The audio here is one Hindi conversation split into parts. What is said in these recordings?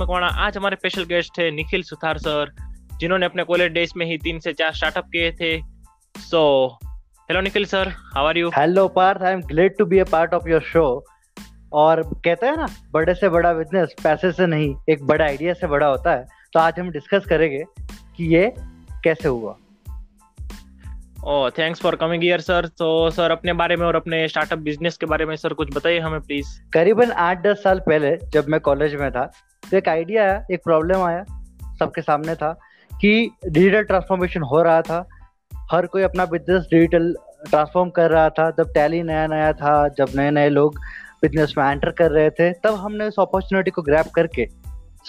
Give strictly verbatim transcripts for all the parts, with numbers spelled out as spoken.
मकवाना। आज हमारे स्पेशल गेस्ट है निखिल सुथार सर, जिन्होंने अपने कॉलेज डेज में ही तीन से चार स्टार्टअप किए थे। So hello Nikhil sir, how are you? Hello Parth, I am glad to be a part of your show. और कहते हैं ना, बड़े से बड़ा बिजनेस पैसे से नहीं, एक बड़ा आइडिया से बड़ा होता है। तो आज हम डिस्कस करेंगे कि ये कैसे हुआ। Oh, thanks for coming here sir. तो सर, अपने बारे में और अपने स्टार्टअप बिजनेस के बारे में सर कुछ बताइए हमें प्लीज। करीबन आठ दस साल पहले जब मैं कॉलेज में था, तो एक आइडिया आया, एक प्रॉब्लम आया, सबके सामने था कि डिजिटल ट्रांसफॉर्मेशन हो रहा था, हर कोई अपना बिजनेस डिजिटल ट्रांसफॉर्म कर रहा था। जब टैली नया नया था, जब नए नए लोग बिजनेस में एंटर कर रहे थे, तब हमने उस अपॉर्चुनिटी को ग्रैब करके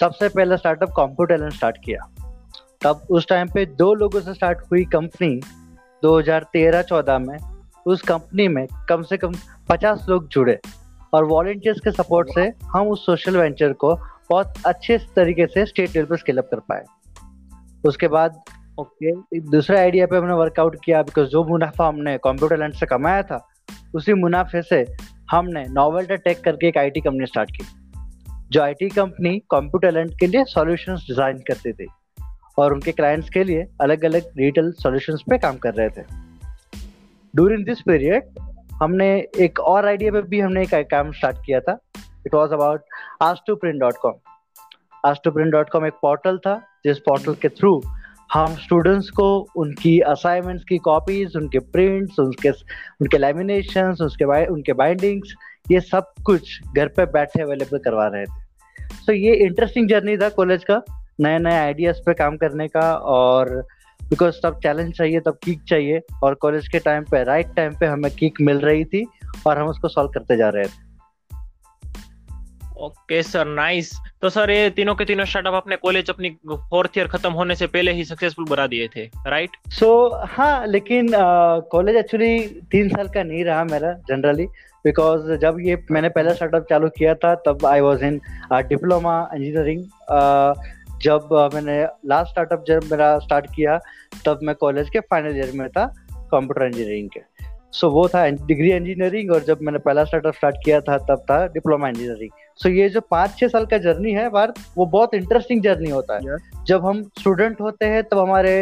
सबसे पहला स्टार्टअप कंप्यूटर लेंस स्टार्ट किया। तब उस टाइम पे दो लोगों से स्टार्ट हुई कंपनी दो हज़ार तेरह चौदह में। उस कंपनी में कम से कम पचास लोग जुड़े और वॉलंटियर्स के सपोर्ट से हम उस सोशल वेंचर को बहुत अच्छे तरीके से स्टेट लेवल पर स्केल अप कर पाए। उसके बाद ओके दूसरा आइडिया पे हमने वर्कआउट किया, बिकॉज जो मुनाफा हमने कंप्यूटर लैंड से कमाया था, उसी मुनाफे से हमने नोवेल्टा टेक करके एक आईटी कंपनी स्टार्ट की, जो आईटी कंपनी कंप्यूटर लैंड के लिए सॉल्यूशंस डिजाइन करती थी और उनके क्लाइंट्स के लिए अलग अलग डिजिटल सॉल्यूशंस पे काम कर रहे थे। ड्यूरिंग दिस पीरियड हमने एक और आइडिया पे भी हमने एक काम स्टार्ट किया था। It was about ask two print dot com। ask two print dot com एक पोर्टल था, जिस पोर्टल के थ्रू हम स्टूडेंट्स को उनकी असाइनमेंट्स की कॉपीज, उनके प्रिंट्स, उनके उनके लेमिनेशंस, उसके उनके बाइंडिंग्स, ये सब कुछ घर पे बैठे अवेलेबल करवा रहे थे। सो so, ये इंटरेस्टिंग जर्नी था कॉलेज का, नए नए आइडियाज़ पे काम करने का। और बिकॉज तब चैलेंज चाहिए, तब किक चाहिए, और कॉलेज के टाइम पे राइट टाइम पे हमें किक मिल रही थी और हम उसको सॉल्व करते जा रहे थे। Okay sir, nice. तो सर, ये तीनों के तीनों स्टार्टअप अपने कॉलेज अपनी फोर्थ ईयर खत्म होने से पहले ही सक्सेसफुल बना दिए थे, राइट? सो so, हाँ, लेकिन कॉलेज एक्चुअली तीन साल का नहीं रहा मेरा जनरली, बिकॉज जब ये मैंने पहला स्टार्टअप चालू किया था, तब I was in diploma engineering. जब मैंने लास्ट स्टार्टअप जब मेरा स्टार्ट किया, तब मैं कॉलेज के फाइनल ईयर में था कंप्यूटर इंजीनियरिंग के। सो so, वो था डिग्री इंजीनियरिंग, और जब मैंने पहला स्टार्टअप स्टार्ट किया था तब था डिप्लोमा इंजीनियरिंग। सो so, ये जो पाँच छः साल का जर्नी है बार, वो बहुत इंटरेस्टिंग जर्नी होता है। yeah. जब हम स्टूडेंट होते हैं तब हमारे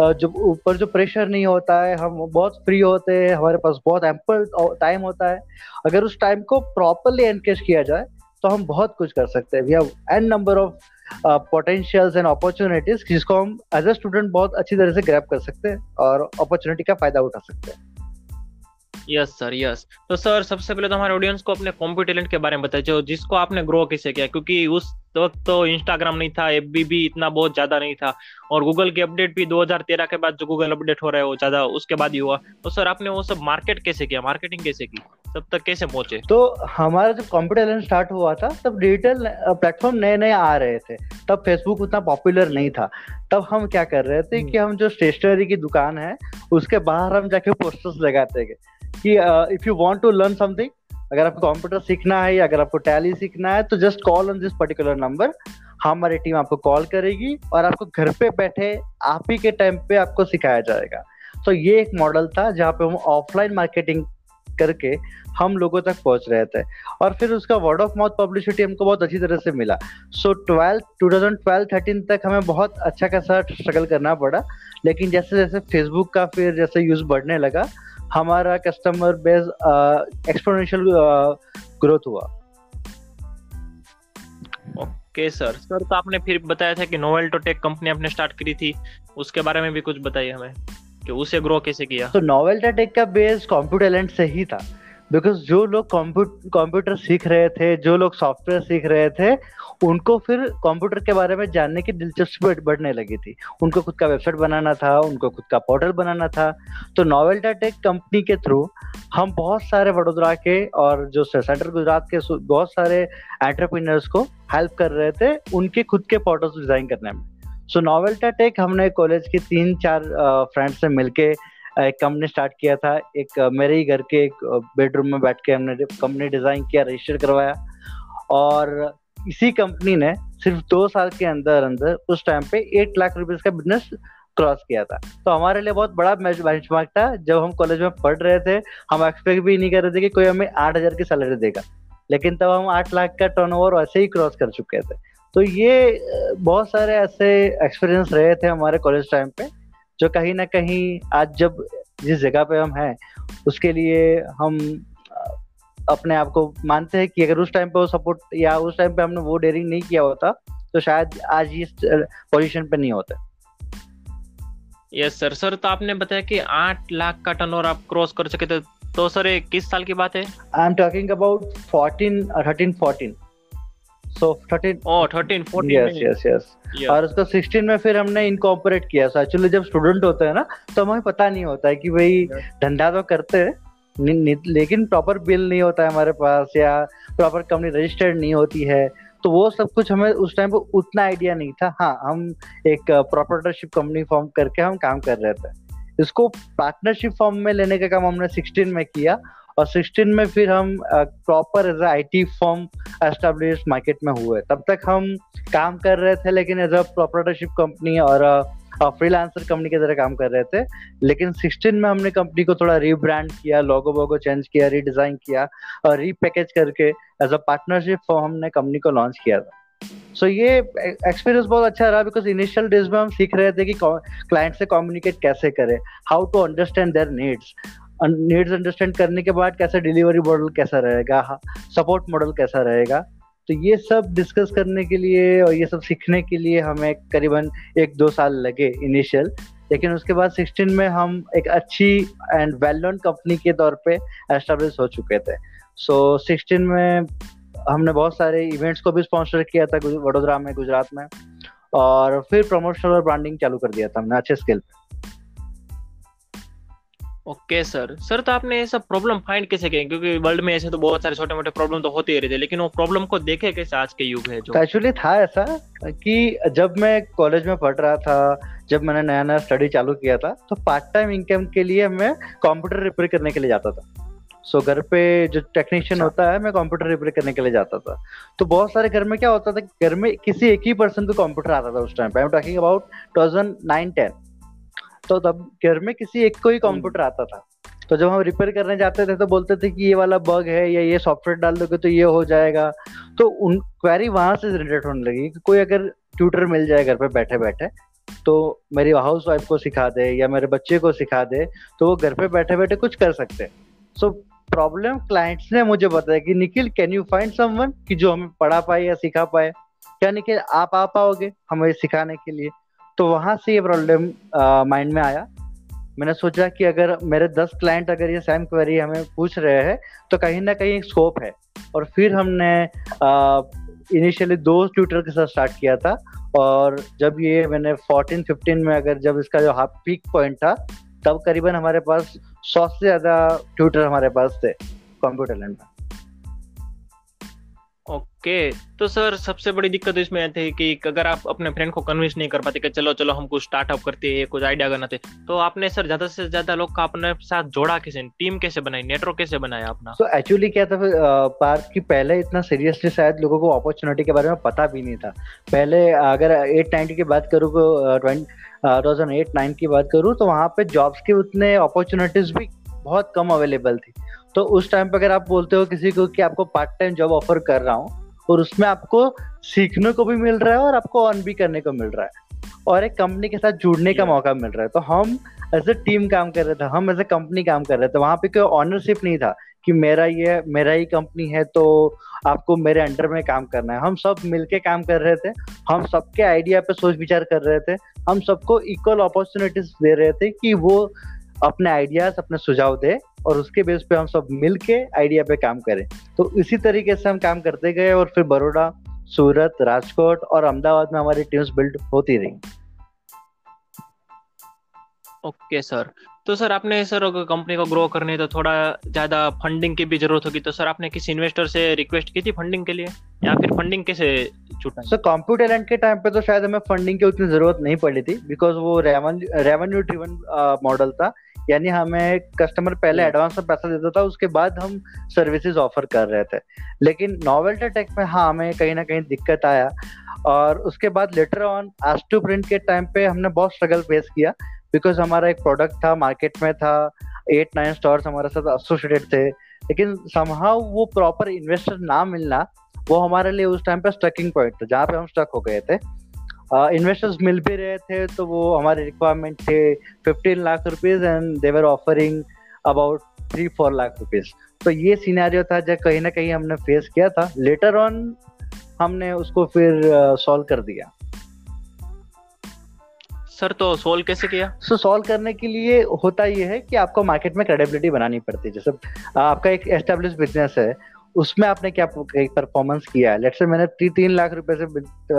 जब ऊपर जो प्रेशर नहीं होता है, हम बहुत फ्री होते हैं, हमारे पास बहुत एम्पल टाइम होता है। अगर उस टाइम को प्रॉपरली एनकेज किया जाए तो हम बहुत कुछ कर सकते हैं। We have an number of potentials and opportunities, जिसको हम एज अ स्टूडेंट बहुत अच्छी तरह से ग्रैब कर सकते हैं और अपॉर्चुनिटी का फायदा उठा सकते हैं। Yes sir, yes. तो सर, सबसे पहले तो हमारे ऑडियंस को अपने कंप्यूटर लैंड के बारे में बताइए, जो जिसको आपने ग्रो किसे किया, क्योंकि उस वक्त तो इंस्टाग्राम नहीं था, एफ बी भी इतना बहुत ज्यादा नहीं था, और गूगल के अपडेट भी दो हज़ार तेरह के बाद जो गूगल अपडेट हो रहा है वो ज्यादा उसके बाद ही हुआ। तो सर, आपने वो सब मार्केट कैसे किया, मार्केटिंग कैसे की, तब तक कैसे पहुंचे? तो हमारा जब कंप्यूटर लैंड स्टार्ट हुआ था, तब डिजिटल प्लेटफॉर्म नए नए आ रहे थे, तब फेसबुक उतना पॉपुलर नहीं था। तब हम क्या कर रहे थे कि हम जो स्टेशनरी की दुकान है उसके बाहर हम जाके पोस्टर्स लगाते गए कि if you want to learn something, अगर आपको कंप्यूटर सीखना है या अगर आपको टैली सीखना है, तो just call on this particular number, हमारी टीम आपको कॉल करेगी और आपको घर पे बैठे आप ही के टाइम पे आपको सिखाया जाएगा। तो ये एक मॉडल था जहाँ पे हम ऑफलाइन मार्केटिंग करके हम लोगों तक पहुंच रहे थे, और फिर उसका वर्ड ऑफ माउथ पब्लिसिटी हमको बहुत अच्छी तरह से मिला। So twelve two thousand twelve thirteen तक हमें बहुत अच्छा खासा स्ट्रगल करना पड़ा, लेकिन जैसे जैसे फेसबुक का फिर जैसे यूज़ बढ़ने लगा, हमारा कस्टमर बेस एक्सपोनेंशियल ग्रोथ हुआ। ओके सर, सर तो आपने फिर बताया था कि नोवेल्टा टेक कंपनी आपने स्टार्ट करी थी, उसके बारे में भी कुछ बताइए हमें कि उसे ग्रो कैसे किया। तो नोवेल्टा टेक का बेस कंप्यूटर लैंड से ही था, बिकॉज जो लोग कंप्यूटर सीख रहे थे, जो लोग सॉफ्टवेयर सीख रहे थे, उनको फिर कंप्यूटर के बारे में जानने की दिलचस्पी बढ़ने लगी थी। उनको खुद का वेबसाइट बनाना था, उनको खुद का पोर्टल बनाना था। तो नोवेल्टा टेक कंपनी के थ्रू हम बहुत सारे वडोदरा के और जो सेंट्रल गुजरात के बहुत सारे एंटरप्रेन्योर्स को हेल्प कर रहे थे उनके खुद के पोर्टल्स डिज़ाइन करने में। सो नोवेल्टा टेक हमने कॉलेज के तीन चार फ्रेंड्स से मिलके एक कंपनी स्टार्ट किया था। एक मेरे ही घर के एक बेडरूम में बैठ के हमने कंपनी डिज़ाइन किया, रजिस्टर करवाया, और इसी कंपनी ने सिर्फ दो साल के अंदर अंदर उस टाइम पे एट लाख रुपीस का बिजनेस क्रॉस किया था। तो हमारे लिए बहुत बड़ा बेंचमार्क था। जब हम कॉलेज में पढ़ रहे थे, हम एक्सपेक्ट भी नहीं कर रहे थे कि कोई हमें आठ हज़ार की सैलरी देगा, लेकिन तब हम आठ लाख का टर्नओवर ऐसे ही क्रॉस कर चुके थे। तो ये बहुत सारे ऐसे एक्सपीरियंस रहे थे हमारे कॉलेज टाइम पे, जो कहीं ना कहीं आज जब जिस जगह पे हम हैं उसके लिए हम अपने आप को मानते हैं कि अगर उस टाइम पे वो सपोर्ट या उस टाइम पे हमने वो डेयरिंग नहीं किया होता तो शायद आज इस पोजीशन पे नहीं होते। Yes sir. सर तो आपने बताया कि आठ लाख का टर्नओवर आप क्रॉस कर चुके थे, तो सर ये किस साल की बात है? I am talking about thirteen, thirteen, fourteen so thirteen oh thirteen fourteen yes yes yes और उसको सिक्सटीन में फिर हमने इनकॉर्पोरेट किया। सो एक्चुअली जब स्टूडेंट होते हैं ना तो हमें पता नहीं होता है कि भाई धंधा तो करते हैं लेकिन प्रॉपर बिल नहीं होता है हमारे पास या प्रॉपर कंपनी रजिस्टर्ड नहीं होती है, तो वो सब कुछ हमें उस टाइम पर उतना आइडिया नहीं था। हाँ, हम एक प्रॉपर्टरशिप कंपनी फॉर्म करके हम काम कर रहे थे। इसको पार्टनरशिप फॉर्म में लेने का काम हमने सोलह में किया और सोलह में फिर हम proper as I T firm establish market में हुए। तब तक हम काम कर रहे थे लेकिन एज अ प्रॉपर्टरशिप कंपनी और फ्रीलांसर कंपनी की तरह काम कर रहे थे, लेकिन सोलह में हमने कंपनी को थोड़ा रीब्रांड किया, लोगो बोगो चेंज किया, रीडिजाइन किया और रीपैकेज करके एज अ पार्टनरशिप फॉर्म हमने कंपनी को लॉन्च किया था। सो so, ये एक्सपीरियंस बहुत अच्छा रहा बिकॉज इनिशियल डेज में हम सीख रहे थे कि क्लाइंट से कम्युनिकेट कैसे करें, how to understand their needs, needs understand करने के बाद कैसे डिलीवरी मॉडल कैसा रहेगा, सपोर्ट मॉडल कैसा रहेगा। तो ये सब डिस्कस करने के लिए और ये सब सीखने के लिए हमें करीबन एक दो साल लगे इनिशियल, लेकिन उसके बाद सोलह में हम एक अच्छी एंड वेल नोन कंपनी के तौर पे एस्टैब्लिश हो चुके थे। सो सोलह में हमने बहुत सारे इवेंट्स को भी स्पॉन्सर किया था वडोदरा में, गुजरात में, और फिर प्रमोशन और ब्रांडिंग चालू कर दिया था हमने अच्छे स्केल पे। Okay sir. सर तो आपने ये सब प्रॉब्लम फाइंड कैसे किए, क्योंकि वर्ल्ड में ऐसे तो बहुत सारे छोटे मोटे प्रॉब्लम तो होते ही रहते हैं, लेकिन वो प्रॉब्लम को देखे कैसे आज के युग है? जो एक्चुअली था ऐसा कि जब मैं कॉलेज में पढ़ रहा था, जब मैंने नया नया स्टडी चालू किया था, तो पार्ट टाइम इनकम के लिए मैं कंप्यूटर रिपेयर करने के लिए जाता था। सो so, घर पे जो टेक्नीशियन होता है मैं कंप्यूटर रिपेयर करने के लिए जाता था। तो बहुत सारे घर में क्या होता था, घर में किसी एक ही पर्सन को कंप्यूटर आता था उस टाइम पे। I am talking about two thousand nine ten. तो तब घर में किसी एक को ही कंप्यूटर आता था। तो जब हम रिपेयर करने जाते थे तो बोलते थे कि ये वाला बग है या ये सॉफ्टवेयर डाल दोगे तो ये हो जाएगा। तो उन क्वेरी वहां से रिलेटेड होने लगी कि कोई अगर ट्यूटर मिल जाए घर पे बैठे बैठे तो मेरी हाउस वाइफ को सिखा दे या मेरे बच्चे को सिखा दे, तो वो घर पे बैठे बैठे कुछ कर सकते हैं। सो प्रॉब्लम क्लाइंट्स ने मुझे बताया कि Nikhil can you find someone कि जो हमें पढ़ा पाए या सिखा पाए, क्या निखिल आप आ पाओगे हमें सिखाने के लिए? तो वहाँ से ये प्रॉब्लम माइंड में आया। मैंने सोचा कि अगर मेरे दस क्लाइंट अगर ये सेम क्वेरी हमें पूछ रहे हैं तो कहीं ना कहीं एक स्कोप है। और फिर हमने इनिशियली दो ट्यूटर के साथ स्टार्ट किया था और जब ये मैंने फोर्टीन फिफ्टीन में अगर जब इसका जो हाफ पीक पॉइंट था तब करीबन हमारे पास सौ से ज़्यादा ट्यूटर हमारे पास थे कंप्यूटर लैंड में। Okay okay. तो सर सबसे बड़ी दिक्कत इसमें आती है कि अगर आप अपने फ्रेंड को कन्विंस नहीं कर पाते कि चलो चलो हम कुछ स्टार्टअप करते हैं, कुछ आइडिया बनाते हैं, तो आपने सर ज्यादा से ज्यादा लोग का अपने साथ जोड़ा कैसे, टीम कैसे बनाई, नेटवर्क कैसे बनाया अपना? तो एक्चुअली क्या था पार्थ कि पहले इतना सीरियसली शायद लोगों को अपॉर्चुनिटी के बारे में पता भी नहीं था। पहले अगर एट नाइन की बात करूँ टू थाउजेंड एट नाइन की बात करूँ तो वहाँ पे जॉब्स के उतने अपॉर्चुनिटीज भी बहुत कम अवेलेबल थी। तो उस टाइम पे अगर आप बोलते हो किसी को कि आपको पार्ट टाइम जॉब ऑफर कर रहा हूँ और उसमें आपको सीखने को भी मिल रहा है और आपको अर्न भी करने को मिल रहा है और एक कंपनी के साथ जुड़ने का मौका मिल रहा है, तो हम एज ए टीम काम कर रहे थे, हम एज ए कंपनी काम कर रहे थे। वहाँ पे कोई ऑनरशिप नहीं था कि मेरा ये मेरा ही कंपनी है तो आपको मेरे अंडर में काम करना है। हम सब मिलके काम कर रहे थे, हम सबके आइडिया पे सोच विचार कर रहे थे, हम सबको इक्वल अपॉर्चुनिटीज दे रहे थे कि वो अपने आइडियाज अपने सुझाव दे और उसके बेस पे हम सब मिल के आइडिया पे काम करें। तो इसी तरीके से हम काम करते गए और फिर बड़ौदा, सूरत, राजकोट और अहमदाबाद में हमारी टीम्स बिल्ड होती रही। Okay sir. तो सर आपने सर कंपनी को ग्रो करने तो थोड़ा ज्यादा फंडिंग की भी जरूरत होगी, तो सर आपने किसी इन्वेस्टर से रिक्वेस्ट की थी फंडिंग के लिए या फिर फंडिंग कैसे जुटा? सर कंप्यूटर लैंड के टाइम पे तो शायद हमें फंडिंग की उतनी जरूरत नहीं पड़ी थी बिकॉज वो रेवेन्यू ड्रिवन मॉडल था, यानी हमें कस्टमर पहले एडवांस में पैसा देता था उसके बाद हम सर्विसेज ऑफर कर रहे थे। लेकिन नोवेल्टा टेक में हाँ हमें कहीं ना कहीं दिक्कत आया और उसके बाद लेटर ऑन आस्टू प्रिंट के टाइम पे हमने बहुत स्ट्रगल फेस किया बिकॉज हमारा एक प्रोडक्ट था, मार्केट में था, एट नाइन स्टोर्स हमारे साथ एसोसिएटेड थे, लेकिन समहाउ वो प्रॉपर इन्वेस्टर ना मिलना वो हमारे लिए उस टाइम पे स्टकिंग पॉइंट था, जहाँ पे हम स्टक हो गए थे। इन्वेस्टर्स uh, मिल भी रहे थे तो वो हमारे रिक्वायरमेंट थे पंद्रह lakh rupees and they were offering about three four lakh rupees. तो ये सिनेरियो था जो कहीं ना कहीं हमने फेस किया था। लेटर ऑन हमने उसको फिर सॉल्व uh, कर दिया। सर तो सोल्व कैसे किया? सो so, सोल्व करने के लिए होता ये है कि आपको मार्केट में क्रेडिबिलिटी बनानी पड़ती है। जैसे आपका एक एस्टेब्लिश बिजनेस है, उसमें आपने क्या परफॉर्मेंस किया है। लेट्स से मैंने तीन तीन लाख रुपए से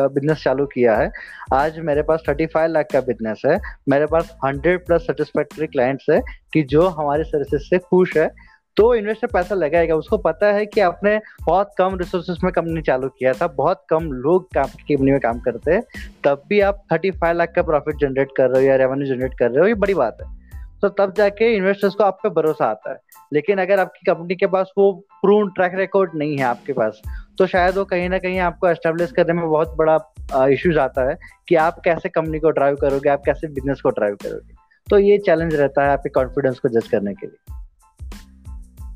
बिजनेस चालू किया है, आज मेरे पास पैंतीस लाख का बिजनेस है, मेरे पास हंड्रेड प्लस सेटिस्फैक्टरी क्लाइंट्स है कि जो हमारे सर्विसेज से खुश है। तो इन्वेस्टर पैसा लगाएगा, उसको पता है कि आपने बहुत कम रिसोर्सेज में कंपनी चालू किया था, बहुत कम लोग कंपनी में काम करते हैं, तब भी आप पैंतीस लाख का प्रॉफिट जनरेट कर रहे हो या रेवेन्यू जनरेट कर रहे हो, ये बड़ी बात है। तो तब जाके इन्वेस्टर्स को आप पे भरोसा आता है। लेकिन अगर आपकी कंपनी के पास वो प्रूव ट्रैक रिकॉर्ड नहीं है आपके पास, तो शायद वो कहीं ना कहीं आपको एस्टेब्लिश करने में बहुत बड़ा इश्यूज आता है कि आप कैसे कंपनी को ड्राइव करोगे, आप कैसे बिजनेस को ड्राइव करोगे। तो ये चैलेंज रहता है आपके कॉन्फिडेंस को जज करने के लिए।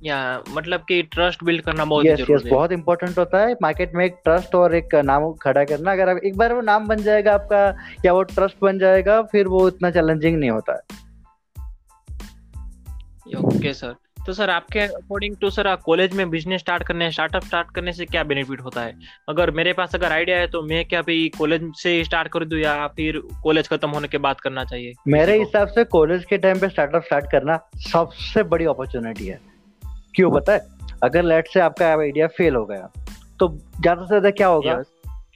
या मतलब कि ट्रस्ट बिल्ड करना बहुत yes, जरूरी yes, है। बहुत इंपॉर्टेंट होता है मार्केट में एक ट्रस्ट और एक नाम खड़ा करना। अगर आप एक बार वो नाम बन जाएगा आपका या वो ट्रस्ट बन जाएगा, फिर वो इतना चैलेंजिंग नहीं होता है। ओके सर, तो सर आपके अकॉर्डिंग टू सर कॉलेज में बिजनेस स्टार्ट करने स्टार्टअप स्टार्ट करने से क्या बेनिफिट होता है? अगर मेरे पास अगर आइडिया है तो मैं क्या भी कॉलेज से स्टार्ट कर दूं या फिर कॉलेज खत्म होने के बाद करना चाहिए? मेरे हिसाब से कॉलेज के टाइम पे स्टार्टअप स्टार्ट करना सबसे बड़ी अपॉर्चुनिटी है। क्यों पता है? अगर लेट से आपका आइडिया फेल हो गया तो ज्यादा से ज्यादा क्या होगा yes.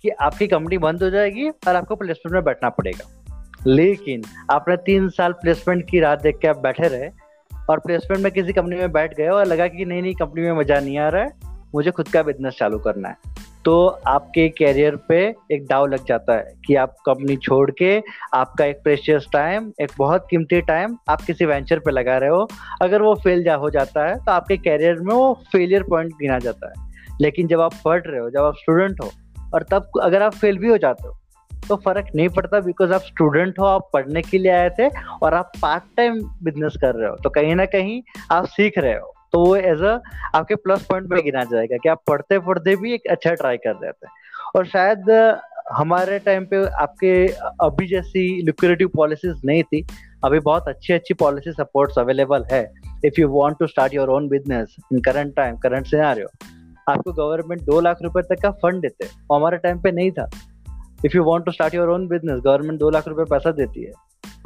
कि आपकी कंपनी बंद हो जाएगी और आपको प्लेसमेंट में बैठना पड़ेगा। लेकिन आपने तीन साल प्लेसमेंट की राह देख के आप बैठे रहे और प्लेसमेंट में किसी कंपनी में बैठ गए और लगा कि नहीं नहीं कंपनी में मजा नहीं आ रहा है, मुझे खुद का बिजनेस चालू करना है, तो आपके कैरियर पे एक दाव लग जाता है कि आप कंपनी छोड़ के आपका एक प्रेशियस टाइम, एक बहुत कीमती टाइम आप किसी वेंचर पे लगा रहे हो, अगर वो फेल जा हो जाता है तो आपके कैरियर में वो फेलियर पॉइंट गिना जाता है। लेकिन जब आप पढ़ रहे हो, जब आप स्टूडेंट हो और तब अगर आप फेल भी हो जाते हो तो फर्क नहीं पड़ता, बिकॉज आप स्टूडेंट हो, आप पढ़ने के लिए आए थे और आप पार्ट टाइम बिजनेस कर रहे हो, तो कहीं ना कहीं आप सीख रहे हो, तो वो एज अ आपके प्लस पॉइंट पे गिना जाएगा कि आप पढ़ते पढ़ते भी एक अच्छा ट्राई कर देते हैं। और शायद हमारे टाइम पे आपके अभी जैसी ल्यूक्रेटिव पॉलिसीज नहीं थी, अभी बहुत अच्छी अच्छी पॉलिसी सपोर्ट्स अवेलेबल है। If you want to start your own business in current time, current scenario, आपको गवर्नमेंट दो लाख रुपए तक का फंड देते हैं, हमारे टाइम पे नहीं था। If you want to start your own business, government दो लाख रुपए पैसा देती है,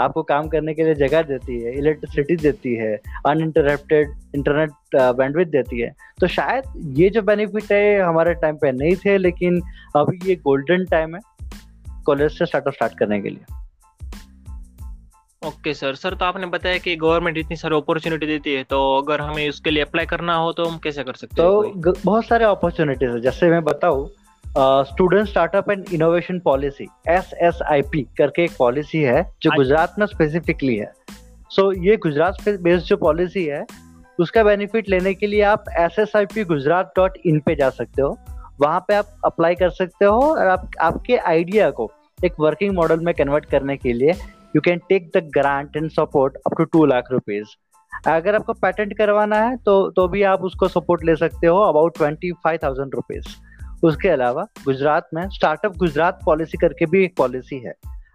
आपको काम करने के लिए जगह देती है, इलेक्ट्रिसिटी देती है, अनइंटरप्टेड इंटरनेट बैंडविड्थ देती है। तो शायद ये जो बेनिफिट है हमारे टाइम पे नहीं थे, लेकिन अभी ये गोल्डन टाइम है कॉलेज से स्टार्टअप स्टार्ट करने के लिए। ओके सर, सर तो आपने बताया कि गवर्नमेंट इतनी सारी अपॉर्चुनिटी देती है, तो अगर हमें उसके लिए अप्लाई करना हो तो हम कैसे कर सकते हैं? तो बहुत सारे अपॉर्चुनिटीज है, जैसे मैं बताऊँ student startup and innovation policy, S S I P करके एक पॉलिसी है जो गुजरात में स्पेसिफिकली है। सो so, ये गुजरात बेस्ड जो पॉलिसी है उसका बेनिफिट लेने के लिए आप S S I P Gujarat dot in पे जा सकते हो, वहाँ पे आप अप्लाई कर सकते हो और आप, आपके आइडिया को एक वर्किंग मॉडल में कन्वर्ट करने के लिए you can take the grant and support up to two lakh rupees. अगर आपको पेटेंट करवाना है तो, तो भी आप उसको सपोर्ट ले सकते हो about twenty five thousand rupees. उसके अलावा गुजरात में स्टार्टअप गुजरात पॉलिसी करके भी एक पॉलिसी है।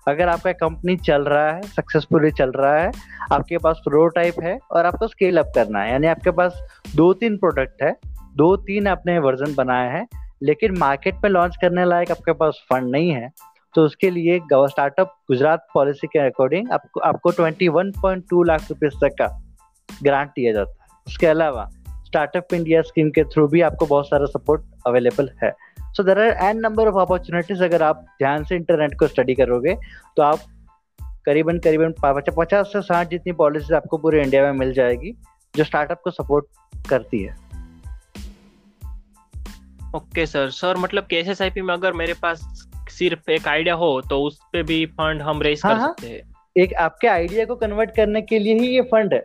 अगर आपका कंपनी चल रहा है, सक्सेसफुली चल रहा है, आपके पास प्रोटोटाइप है और आपको स्केल अप करना है, यानी आपके पास दो तीन प्रोडक्ट है, दो तीन आपने वर्जन बनाया है लेकिन मार्केट में लॉन्च करने लायक आपके पास फंड नहीं है, तो उसके लिए स्टार्टअप गुजरात पॉलिसी के अकॉर्डिंग आपको आपको इक्कीस पॉइंट दो लाख रुपए तक का ग्रांट दिया जाता है। उसके अलावा स्टार्टअप इंडिया स्कीम के थ्रू भी आपको बहुत सारा सपोर्ट अवेलेबल है। So there are N number of opportunities. अगर आप ध्यान से इंटरनेट को स्टडी करोगे तो आप करीबन करीबन पचास से साठ जितनी पॉलिसीज आपको पूरे इंडिया में मिल जाएगी जो स्टार्टअप को सपोर्ट करती है। ओके सर, सर मतलब कि एसएसआईपी में अगर मेरे पास सिर्फ एक आइडिया हो तो उस पे भी फंड हम रेज कर सकते हैं? एक आपके आइडिया को कन्वर्ट करने के लिए ही ये फंड है।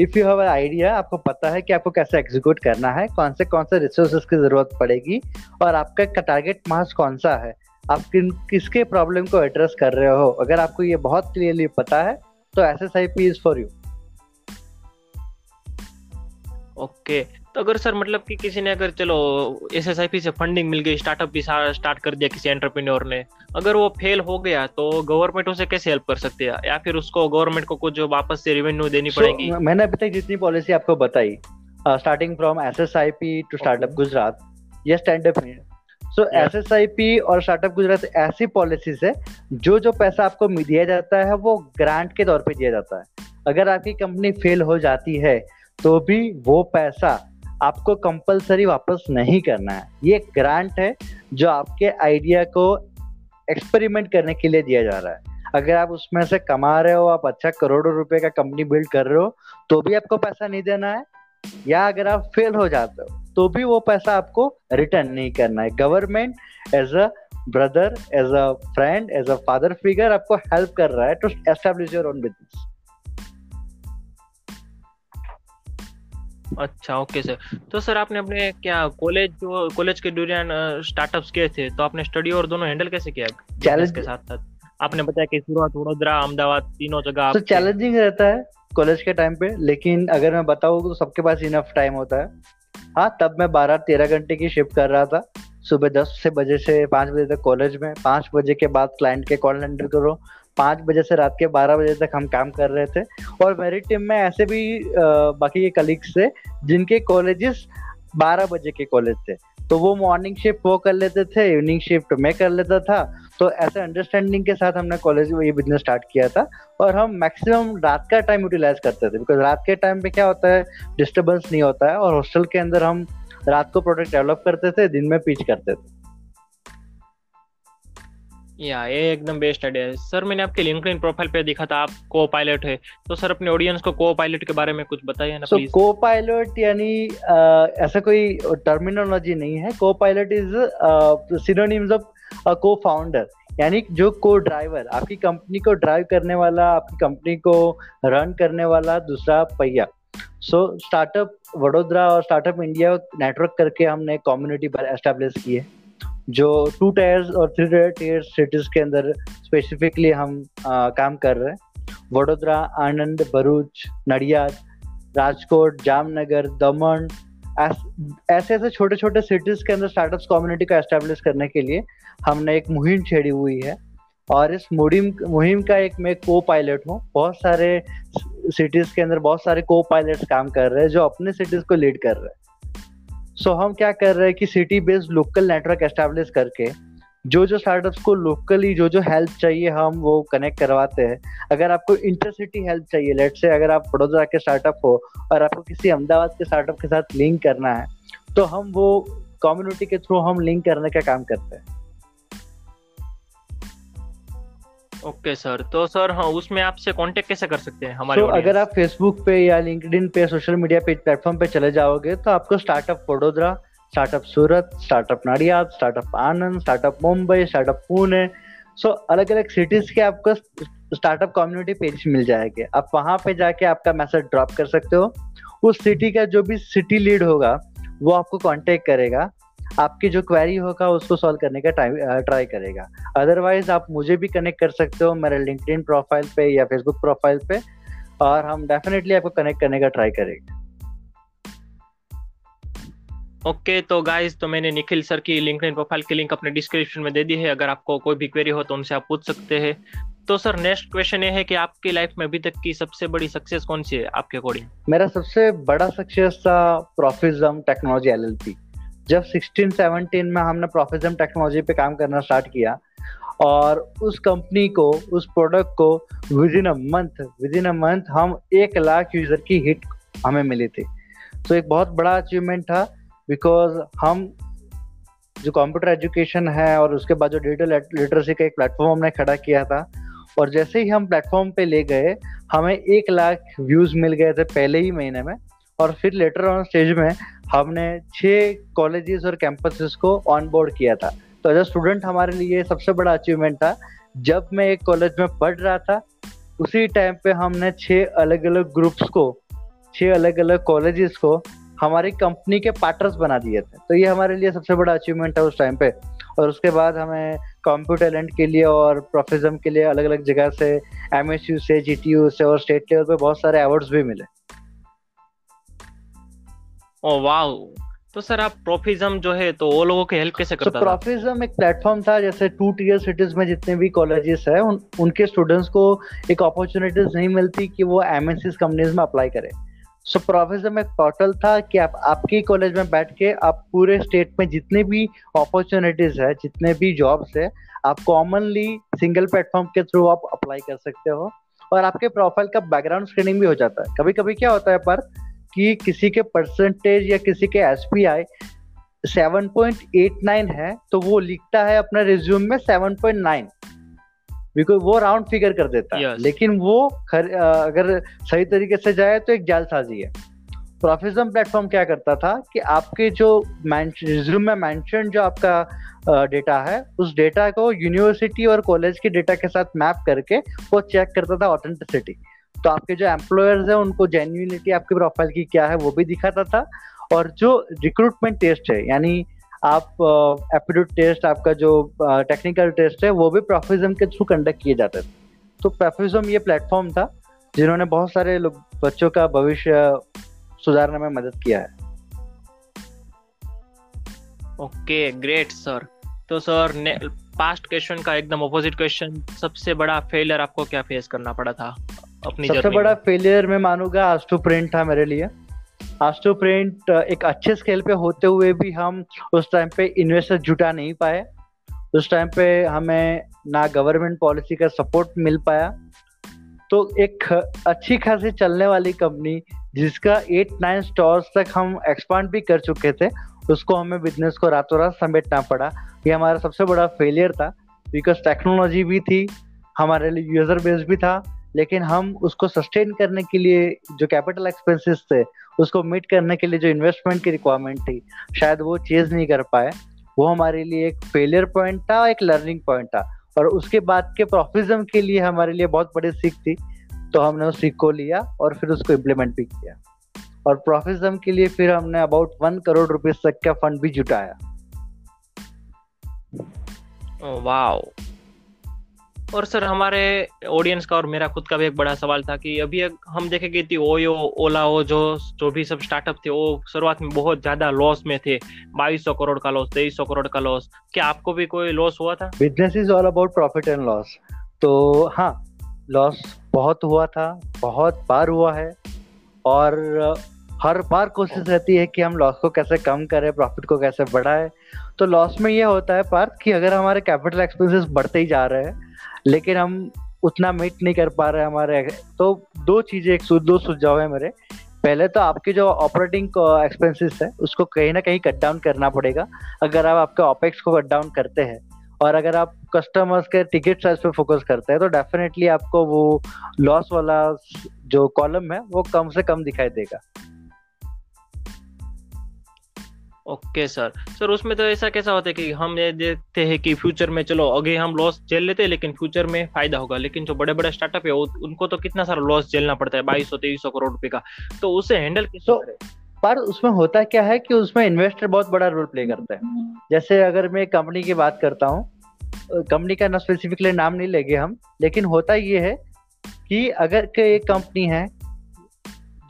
If you have an idea, आपको पता है कि आपको कैसे एग्जीक्यूट करना है, कौन से कौन से रिसोर्सेज की जरूरत पड़ेगी और आपका टारगेट मास कौन सा है, आप किन किसके प्रॉब्लम को एड्रेस कर रहे हो, अगर आपको ये बहुत क्लियरली पता है तो SSIP is for you. Okay तो अगर सर मतलब कि किसी ने अगर चलो एसएसआईपी से फंडिंग मिल गई, स्टार्टअप भी स्टार्ट कर दिया किसी एंटरप्रेन्योर ने, अगर वो फेल हो गया तो गवर्नमेंट उसे कैसे हेल्प कर सकती है, या फिर उसको गवर्नमेंट को कुछ वापस से रेवेन्यू देनी so, पड़ेगी? मैंने अभी तक जितनी पॉलिसी आपको बताई, starting from SSIP to startup Gujarat, ये स्टैंडअप है। सो एसएसआईपी और स्टार्टअप गुजरात ऐसी पॉलिसीज है जो जो पैसा आपको दिया जाता है वो ग्रांट के तौर पे दिया जाता है। अगर आपकी कंपनी फेल हो जाती है तो भी वो पैसा आपको कंपलसरी वापस नहीं करना है। ये ग्रांट है जो आपके आइडिया को एक्सपेरिमेंट करने के लिए दिया जा रहा है। अगर आप उसमें से कमा रहे हो, आप अच्छा करोड़ों रुपए का कंपनी बिल्ड कर रहे हो तो भी आपको पैसा नहीं देना है, या अगर आप फेल हो जाते हो तो भी वो पैसा आपको रिटर्न नहीं करना है। Government as a brother, as a friend, as a father figure आपको हेल्प कर रहा है to establish your own business. अच्छा, ओके सर। तो सर आपने अपने क्या कॉलेज कॉलेज के ड्यूरियन स्टार्टअप्स किए थे, तो आपने स्टडी और दोनों हैंडल कैसे किया चैलेंज के साथ साथ? आपने बताया कि सूरत, वडोदरा, अहमदाबाद, तीनों जगह। तो चैलेंजिंग रहता है कॉलेज के टाइम पे, लेकिन अगर मैं बताऊँ तो सबके पास इनफ टाइम होता है। हाँ, तब मैं बारह तेरह घंटे की शिफ्ट कर रहा था, सुबह दस से बजे से पाँच बजे तक कॉलेज में, पाँच बजे के बाद क्लाइंट के कॉल हैंडल करो, पाँच बजे से रात के बारह बजे तक हम काम कर रहे थे। और मेरी टीम में ऐसे भी बाकी के कलीग्स थे जिनके कॉलेजेस बारह बजे के कॉलेज थे, तो वो मॉर्निंग शिफ्ट वो कर लेते थे, इवनिंग शिफ्ट मैं कर लेता था। तो ऐसे अंडरस्टैंडिंग के साथ हमने कॉलेज में ये बिजनेस स्टार्ट किया था, और हम मैक्सिमम रात का टाइम यूटिलाइज करते थे, बिकॉज रात के टाइम पे क्या होता है, डिस्टर्बेंस नहीं होता है, और हॉस्टल के अंदर हम रात को प्रोडक्ट डेवलप करते थे, दिन में पिच करते थे। या ये एकदम बेस्ट आइडिया है। सर मैंने आपके लिंक्डइन प्रोफाइल पे देखा था आप को पायलट है, तो सर अपने ऑडियंस को को पायलट के बारे में कुछ बताइए ना प्लीज। को पायलट यानी ऐसा कोई टर्मिनोलॉजी नहीं है, copilot is synonyms of cofounder, यानी जो को ड्राइवर, आपकी कंपनी को ड्राइव करने वाला, आपकी कंपनी को रन करने वाला दूसरा पहिया। सो स्टार्टअप वडोदरा और स्टार्टअप इंडिया नेटवर्क करके हमने कम्युनिटी पर एस्टैब्लिश की है, जो टू टायर्स और थ्री टायर सिटीज के अंदर स्पेसिफिकली हम आ, काम कर रहे हैं। वडोदरा, आनंद, भरूच, नडियाद, राजकोट, जामनगर, दमन, ऐसे ऐसे छोटे छोटे सिटीज के अंदर स्टार्टअप्स कम्युनिटी को एस्टैब्लिश करने के लिए हमने एक मुहिम छेड़ी हुई है, और इस मुहिम मुहिम का एक मैं को पायलट हूँ। बहुत सारे सिटीज के अंदर बहुत सारे को पायलट्स काम कर रहे हैं जो अपने सिटीज को लीड कर रहे हैं। सो so, हम क्या कर रहे हैं कि city based local network establish करके जो जो स्टार्टअप्स को लोकली जो जो हेल्प चाहिए हम वो कनेक्ट करवाते हैं। अगर आपको इंटरसिटी हेल्प चाहिए, लेट से अगर आप वडोदरा के स्टार्टअप हो और आपको किसी अहमदाबाद के स्टार्टअप के साथ लिंक करना है, तो हम वो कम्युनिटी के थ्रू हम लिंक करने का काम करते हैं। ओके सर, तो सर हाँ, उसमें आपसे कांटेक्ट कैसे कर सकते हैं हमारे? so, अगर आप फेसबुक पे या लिंक्डइन पे सोशल मीडिया पे प्लेटफॉर्म पे चले जाओगे तो आपको startup Vadodara, startup Surat, startup Nadia, startup Anand, startup Mumbai, startup Pune, so अलग अलग सिटीज के आपको स्टार्टअप कम्युनिटी पेज मिल जाएंगे। आप वहाँ पे जाके आपका मैसेज ड्रॉप कर सकते हो। उस सिटी का जो भी सिटी लीड होगा वो आपको कॉन्टेक्ट करेगा, आपकी जो क्वेरी होगा उसको सॉल्व करने का ट्राई करेगा। अदरवाइज आप मुझे भी कनेक्ट कर सकते हो मेरे लिंक्डइन प्रोफाइल पे या फेसबुक प्रोफाइल पे, और हम डेफिनेटली आपको कनेक्ट करने का ट्राई करेंगे। ओके okay, तो गाइज तो मैंने निखिल सर की लिंक्डइन प्रोफाइल की लिंक अपने डिस्क्रिप्शन में दे दी है, अगर आपको कोई भी क्वेरी हो तो उनसे आप पूछ सकते हैं। तो सर नेक्स्ट क्वेश्चन ये है कि आपकी लाइफ में अभी तक की सबसे बड़ी सक्सेस कौन सी है आपके अकॉर्डिंग? मेरा सबसे बड़ा सक्सेस था Profism technology L L P. जब सोलह सत्रह में हमने प्रोफिज्म टेक्नोलॉजी पे काम करना स्टार्ट किया, और उस कंपनी को, उस प्रोडक्ट को within a month within a month हम एक लाख यूजर की हिट हमें मिली थी। तो एक बहुत बड़ा अचीवमेंट था, बिकॉज हम जो कंप्यूटर एजुकेशन है और उसके बाद जो डिजिटल लिटरेसी का एक प्लेटफॉर्म हमने खड़ा किया था, और जैसे ही हम प्लेटफॉर्म पे ले गए हमें एक लाख व्यूज मिल गए थे पहले ही महीने में। और फिर लेटर ऑन स्टेज में हमने छः कॉलेजेस और कैंपसेस को ऑन बोर्ड किया था। तो एज अ स्टूडेंट हमारे लिए सबसे बड़ा अचीवमेंट था। जब मैं एक कॉलेज में पढ़ रहा था उसी टाइम पे हमने छः अलग अलग ग्रुप्स को, छः अलग अलग कॉलेजेस को हमारी कंपनी के पार्टनर्स बना दिए थे। तो ये हमारे लिए सबसे बड़ा अचीवमेंट था उस टाइम पे। और उसके बाद हमें कंप्यूटर लेंस के लिए और प्रोफिज्म के लिए अलग अलग जगह से, एम एस यू से, जी टी यू से और स्टेट लेवल पर बहुत सारे अवार्ड्स भी मिले। ओ वाओ, तो सर आप प्रोफिज्म जो है तो वो लोगों की हेल्प कैसे करता so, था? प्रोफिज्म एक प्लेटफॉर्म था, जैसे टू टीयर सिटीज में जितने भी कॉलेजेस हैं उन, उनके स्टूडेंट्स को एक अपॉर्चुनिटीज नहीं मिलती कि वो एमएनसी कंपनीज में अप्लाई करें। सो so, प्रोफिज्म एक पोर्टल था कि आप आपके कॉलेज में बैठ के आप पूरे स्टेट में जितने भी अपॉर्चुनिटीज है, जितने भी जॉब्स है, आप कॉमनली सिंगल प्लेटफॉर्म के थ्रू आप अप्लाई कर सकते हो और आपके प्रोफाइल का बैकग्राउंड स्क्रीनिंग भी हो जाता है। कभी कभी क्या होता है पर कि किसी के परसेंटेज या किसी के एसपीआई सात पॉइंट आठ नौ है तो वो लिखता है अपने रिज्यूम में सात पॉइंट नौ, बिकॉज वो राउंड फिगर कर देता है। yes. लेकिन वो खर, अगर सही तरीके से जाए तो एक जालसाजी है। प्रोफिज्म प्लेटफॉर्म क्या करता था कि आपके जो रिज्यूम में मेंशन जो आपका डेटा है उस डेटा को यूनिवर्सिटी और कॉलेज के डेटा के साथ मैप करके वो चेक करता था ऑथेंटिसिटी। तो आपके जो एम्प्लॉयर्स हैं उनको जेन्युइनिटी आपके प्रोफाइल की क्या है वो भी दिखाता था, और जो रिक्रूटमेंट टेस्ट है यानी आप एप्टीट्यूड टेस्ट, आपका जो टेक्निकल टेस्ट है वो भी प्रोफिज्म के थ्रू कंडक्ट किए जाते थे। तो प्रोफिज्म ये प्लेटफॉर्म था जिन्होंने बहुत सारे बच्चों का भविष्य सुधारने में मदद किया है। ओके ग्रेट सर, तो सर ने पास्ट क्वेश्चन का एकदम ऑपोजिट क्वेश्चन, सबसे बड़ा फेलियर आपको क्या फेस करना पड़ा था अपनी जर्नी में? सबसे बड़ा फेलियर मैं मानूंगा आस्ट्रो प्रिंट था मेरे लिए। आस्ट्रो प्रिंट एक अच्छे स्केल पे होते हुए भी हम उस टाइम पे इन्वेस्टर जुटा नहीं पाए। उस टाइम पे हमें ना गवर्नमेंट पॉलिसी का सपोर्ट मिल पाया। तो एक अच्छी खासी चलने वाली कंपनी जिसका एट नाइन स्टोर्स तक हम एक्सपांड भी कर चुके थे, उसको हमें बिजनेस को रातों रात समेटना पड़ा। ये हमारा सबसे बड़ा फेलियर था, बिकॉज टेक्नोलॉजी भी थी हमारे लिए, यूजर बेस भी था, लेकिन हम उसको सस्टेन करने के लिए जो कैपिटल एक्सपेंसेस थे उसको मीट करने के लिए जो इन्वेस्टमेंट की रिक्वायरमेंट थी शायद वो चीज़ नहीं कर पाए। वो हमारे लिए एक फेलियर पॉइंट था, एक लर्निंग पॉइंट था, और उसके बाद के प्रोफिज्म के लिए हमारे लिए बहुत बड़ी सीख थी। तो हमने उस सीख को लिया और फिर उसको इम्प्लीमेंट भी किया, और प्रोफिज्म के लिए फिर हमने अबाउट वन करोड़ रुपीज तक का फंड भी जुटाया। oh, wow. और सर हमारे ऑडियंस का और मेरा खुद का भी एक बड़ा सवाल था कि अभी हम देखेंगे कि ओयो, ओला, ओ जो जो भी सब स्टार्टअप थे वो शुरुआत में बहुत ज्यादा लॉस में थे, बाईस सौ करोड़ का लॉस, तेईस सौ करोड़ का लॉस। क्या आपको भी कोई लॉस हुआ था? Business is all about profit and loss. तो हाँ, लॉस बहुत हुआ था, बहुत बार हुआ है, और हर बार कोशिश रहती है कि हम लॉस को कैसे कम करें, प्रॉफिट को कैसे बढ़ाएं। तो लॉस में ये होता है पार्थ कि अगर हमारे कैपिटल एक्सपेंसेस बढ़ते ही जा रहे हैं लेकिन हम उतना मीट नहीं कर पा रहे हमारे, तो दो चीज़ें, एक दो सुझाव है मेरे। पहले तो आपके जो ऑपरेटिंग एक्सपेंसेस है उसको कहीं ना कहीं कट डाउन करना पड़ेगा। अगर आप आपके ऑपेक्स को कट डाउन करते हैं और अगर आप कस्टमर्स के टिकट साइज पे फोकस करते हैं तो डेफिनेटली आपको वो लॉस वाला जो कॉलम है वो कम से कम दिखाई देगा। ओके सर, सर उसमें तो ऐसा कैसा होता है कि हम ये देखते हैं कि फ्यूचर में चलो अगे हम लॉस झेल लेते हैं लेकिन फ्यूचर में फायदा होगा, लेकिन जो बड़े बड़े स्टार्टअप है उनको तो कितना सारा लॉस झेलना पड़ता है, बाईस सौ तेईस सौ करोड़ रुपए का। तो उसे हैंडल कैसे करें? पर उसमें होता क्या है कि उसमें इन्वेस्टर बहुत बड़ा रोल प्ले करता है। जैसे अगर मैं कंपनी की बात करता हूँ, कंपनी का ना स्पेसिफिकली नाम नहीं लेंगे हम, लेकिन होता ये है कि अगर एक कंपनी है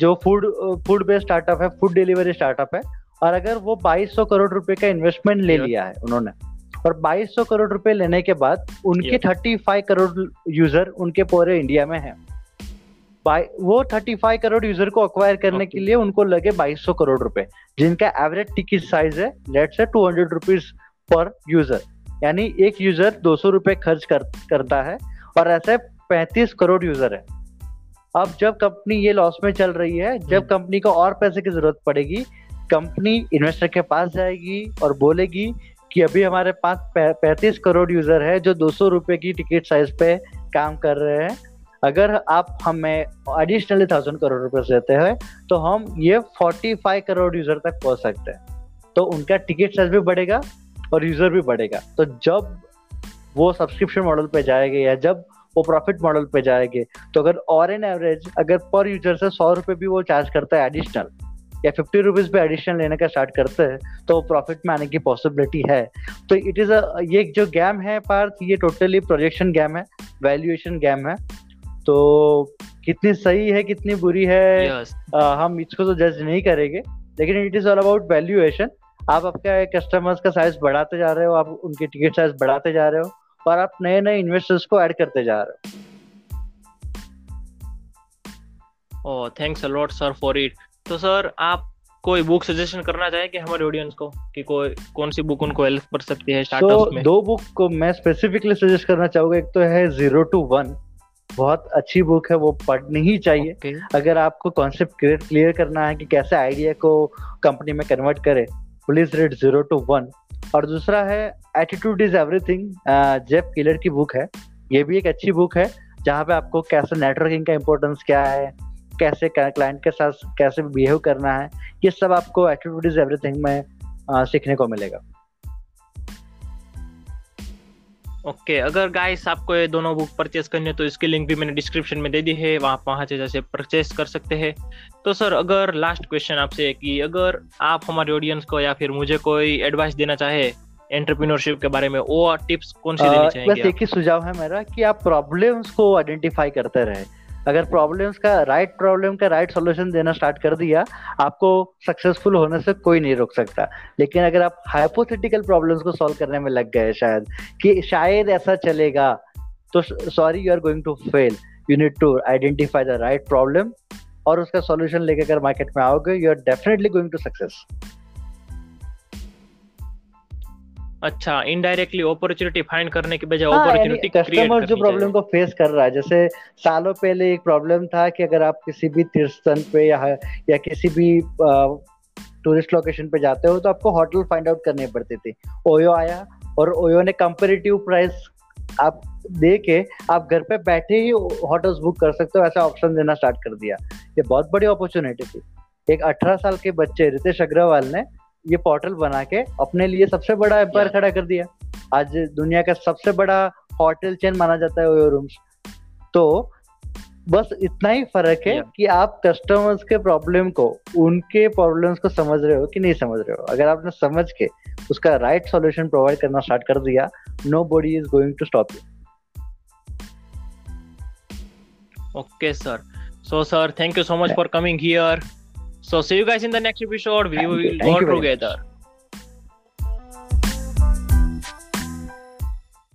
जो फूड फूड बेस्ड स्टार्टअप है, फूड डिलीवरी स्टार्टअप है, और अगर वो बाईस सौ करोड़ रुपए का इन्वेस्टमेंट ले लिया है उन्होंने, और बाईस सौ करोड़ रुपए लेने के बाद उनके पैंतीस करोड़ यूजर उनके पूरे इंडिया में है। वो पैंतीस करोड़ यूजर को अक्वायर करने okay. के लिए उनको लगे बाईस सौ करोड़ रुपए, जिनका एवरेज टिकट साइज है लेट्स से दो सौ रुपीस पर यूजर, यानी एक यूजर दो सौ रुपए खर्च कर, करता है, और ऐसे पैंतीस करोड़ यूजर है। अब जब कंपनी ये लॉस में चल रही है, जब कंपनी को और पैसे की जरूरत पड़ेगी, कंपनी इन्वेस्टर के पास जाएगी और बोलेगी कि अभी हमारे पास पैंतीस करोड़ यूजर है जो दो सौ रुपए की टिकट साइज पे काम कर रहे हैं, अगर आप हमें एडिशनली थाउजेंड करोड़ रुपए देते हैं तो हम ये पैंतालीस करोड़ यूजर तक पहुंच सकते हैं। तो उनका टिकट साइज भी बढ़ेगा और यूजर भी बढ़ेगा। तो जब वो सब्सक्रिप्शन मॉडल पे जाएंगे या जब वो प्रॉफिट मॉडल पे जाएंगे, तो अगर और एन एवरेज अगर पर यूजर से सौ रुपए भी वो चार्ज करता है एडिशनल, या फिफ्टी रुपीज पे एडिशनल लेने का स्टार्ट करते हैं, तो प्रॉफिट में आने की पॉसिबिलिटी है। तो इट इज अ ये जो गेम है पार्थ, ये टोटली प्रोजेक्शन गेम है, वैल्यूएशन गेम है। तो कितनी सही है कितनी बुरी है yes. आ, हम इसको तो जज नहीं करेंगे, लेकिन it is all about valuation. आप आपका कस्टमर्स का साइज बढ़ाते जा रहे हो, आप उनके टिकट साइज बढ़ाते जा रहे हो और आप नए नए इन्वेस्टर्स को ऐड करते जा रहे हो। Oh thanks a lot sir for it. तो सर आप कोई बुक सजेशन करना चाहेंगे हमारे ऑडियंस को कि कोई कौन सी बुक उनको हेल्प कर सकती है स्टार्टअप्स so, में? दो बुक को मैं स्पेसिफिकली सजेस्ट करना चाहूंगा। एक तो है जीरो टू वन, बहुत अच्छी बुक है, वो पढ़नी ही चाहिए। okay. अगर आपको कॉन्सेप्ट क्लियर करना है कि कैसे आइडिया को कंपनी में कन्वर्ट करे, please read zero to one. और दूसरा है attitude is everything, Jeff Keller की बुक है। ये भी एक अच्छी बुक है जहाँ पे आपको कैसे नेटवर्किंग का इम्पोर्टेंस क्या है, कैसे क्लाइंट के साथ कैसे बिहेव करना है, ये सब आपको एटीट्यूड इज एवरीथिंग में आ, सीखने को मिलेगा। ओके okay, अगर गाइस आपको ये दोनों बुक परचेस करनी है तो इसकी लिंक भी मैंने डिस्क्रिप्शन में दे दी है, वहाँ वहाँ से जैसे परचेस कर सकते हैं। तो सर अगर लास्ट क्वेश्चन आपसे है कि अगर आप हमारे ऑडियंस को या फिर मुझे कोई एडवाइस देना चाहे एंटरप्रेन्योरशिप के बारे में, वो टिप्स कौन सी देनी चाहिए? बस एक ही सुझाव है मेरा कि आप प्रॉब्लम्स को आइडेंटिफाई करते रहे। अगर प्रॉब्लम्स का राइट प्रॉब्लम का राइट सॉल्यूशन देना स्टार्ट कर दिया, आपको सक्सेसफुल होने से कोई नहीं रोक सकता। लेकिन अगर आप हाइपोथेटिकल प्रॉब्लम्स को सॉल्व करने में लग गए शायद कि शायद ऐसा चलेगा, तो sorry you are going to fail. You need to identify the right problem और उसका सॉल्यूशन लेकर अगर मार्केट में आओगे, you are definitely going to success. अच्छा, इनडायरेक्टली अपॉर्चुनिटी फाइंड करने के बजाय अपॉर्चुनिटी क्रिएट करनी चाहिए। कस्टमर जो प्रॉब्लम को फेस कर रहा है, जैसे सालों पहले एक प्रॉब्लम था कि अगर आप किसी भी तीर्थ स्थल पे या, या किसी भी टूरिस्ट लोकेशन पे जाते हो तो आपको होटल फाइंड आउट करनी पड़ती थी। ओयो आया और ओयो ने कंपेरेटिव प्राइस आप दे के आप घर पे बैठे ही होटल्स बुक कर सकते हो, ऐसा ऑप्शन देना स्टार्ट कर दिया। ये बहुत बड़ी अपॉर्चुनिटी थी। एक अठारह साल के बच्चे रितेश अग्रवाल ने ये पोर्टल बना के अपने लिए सबसे बड़ा एम्पायर खड़ा कर दिया। आज दुनिया का सबसे बड़ा होटल चेन माना जाता है ओयो रूम्स। तो बस इतना ही फर्क है कि आप कस्टमर्स के प्रॉब्लम को, उनके प्रॉब्लम्स को समझ रहे हो कि नहीं समझ रहे हो। अगर आपने समझ के उसका राइट सॉल्यूशन प्रोवाइड करना स्टार्ट कर दिया, nobody is going to stop you. Okay sir, so sir thank you so much for coming here. So see you guys in the next episode. We will all together.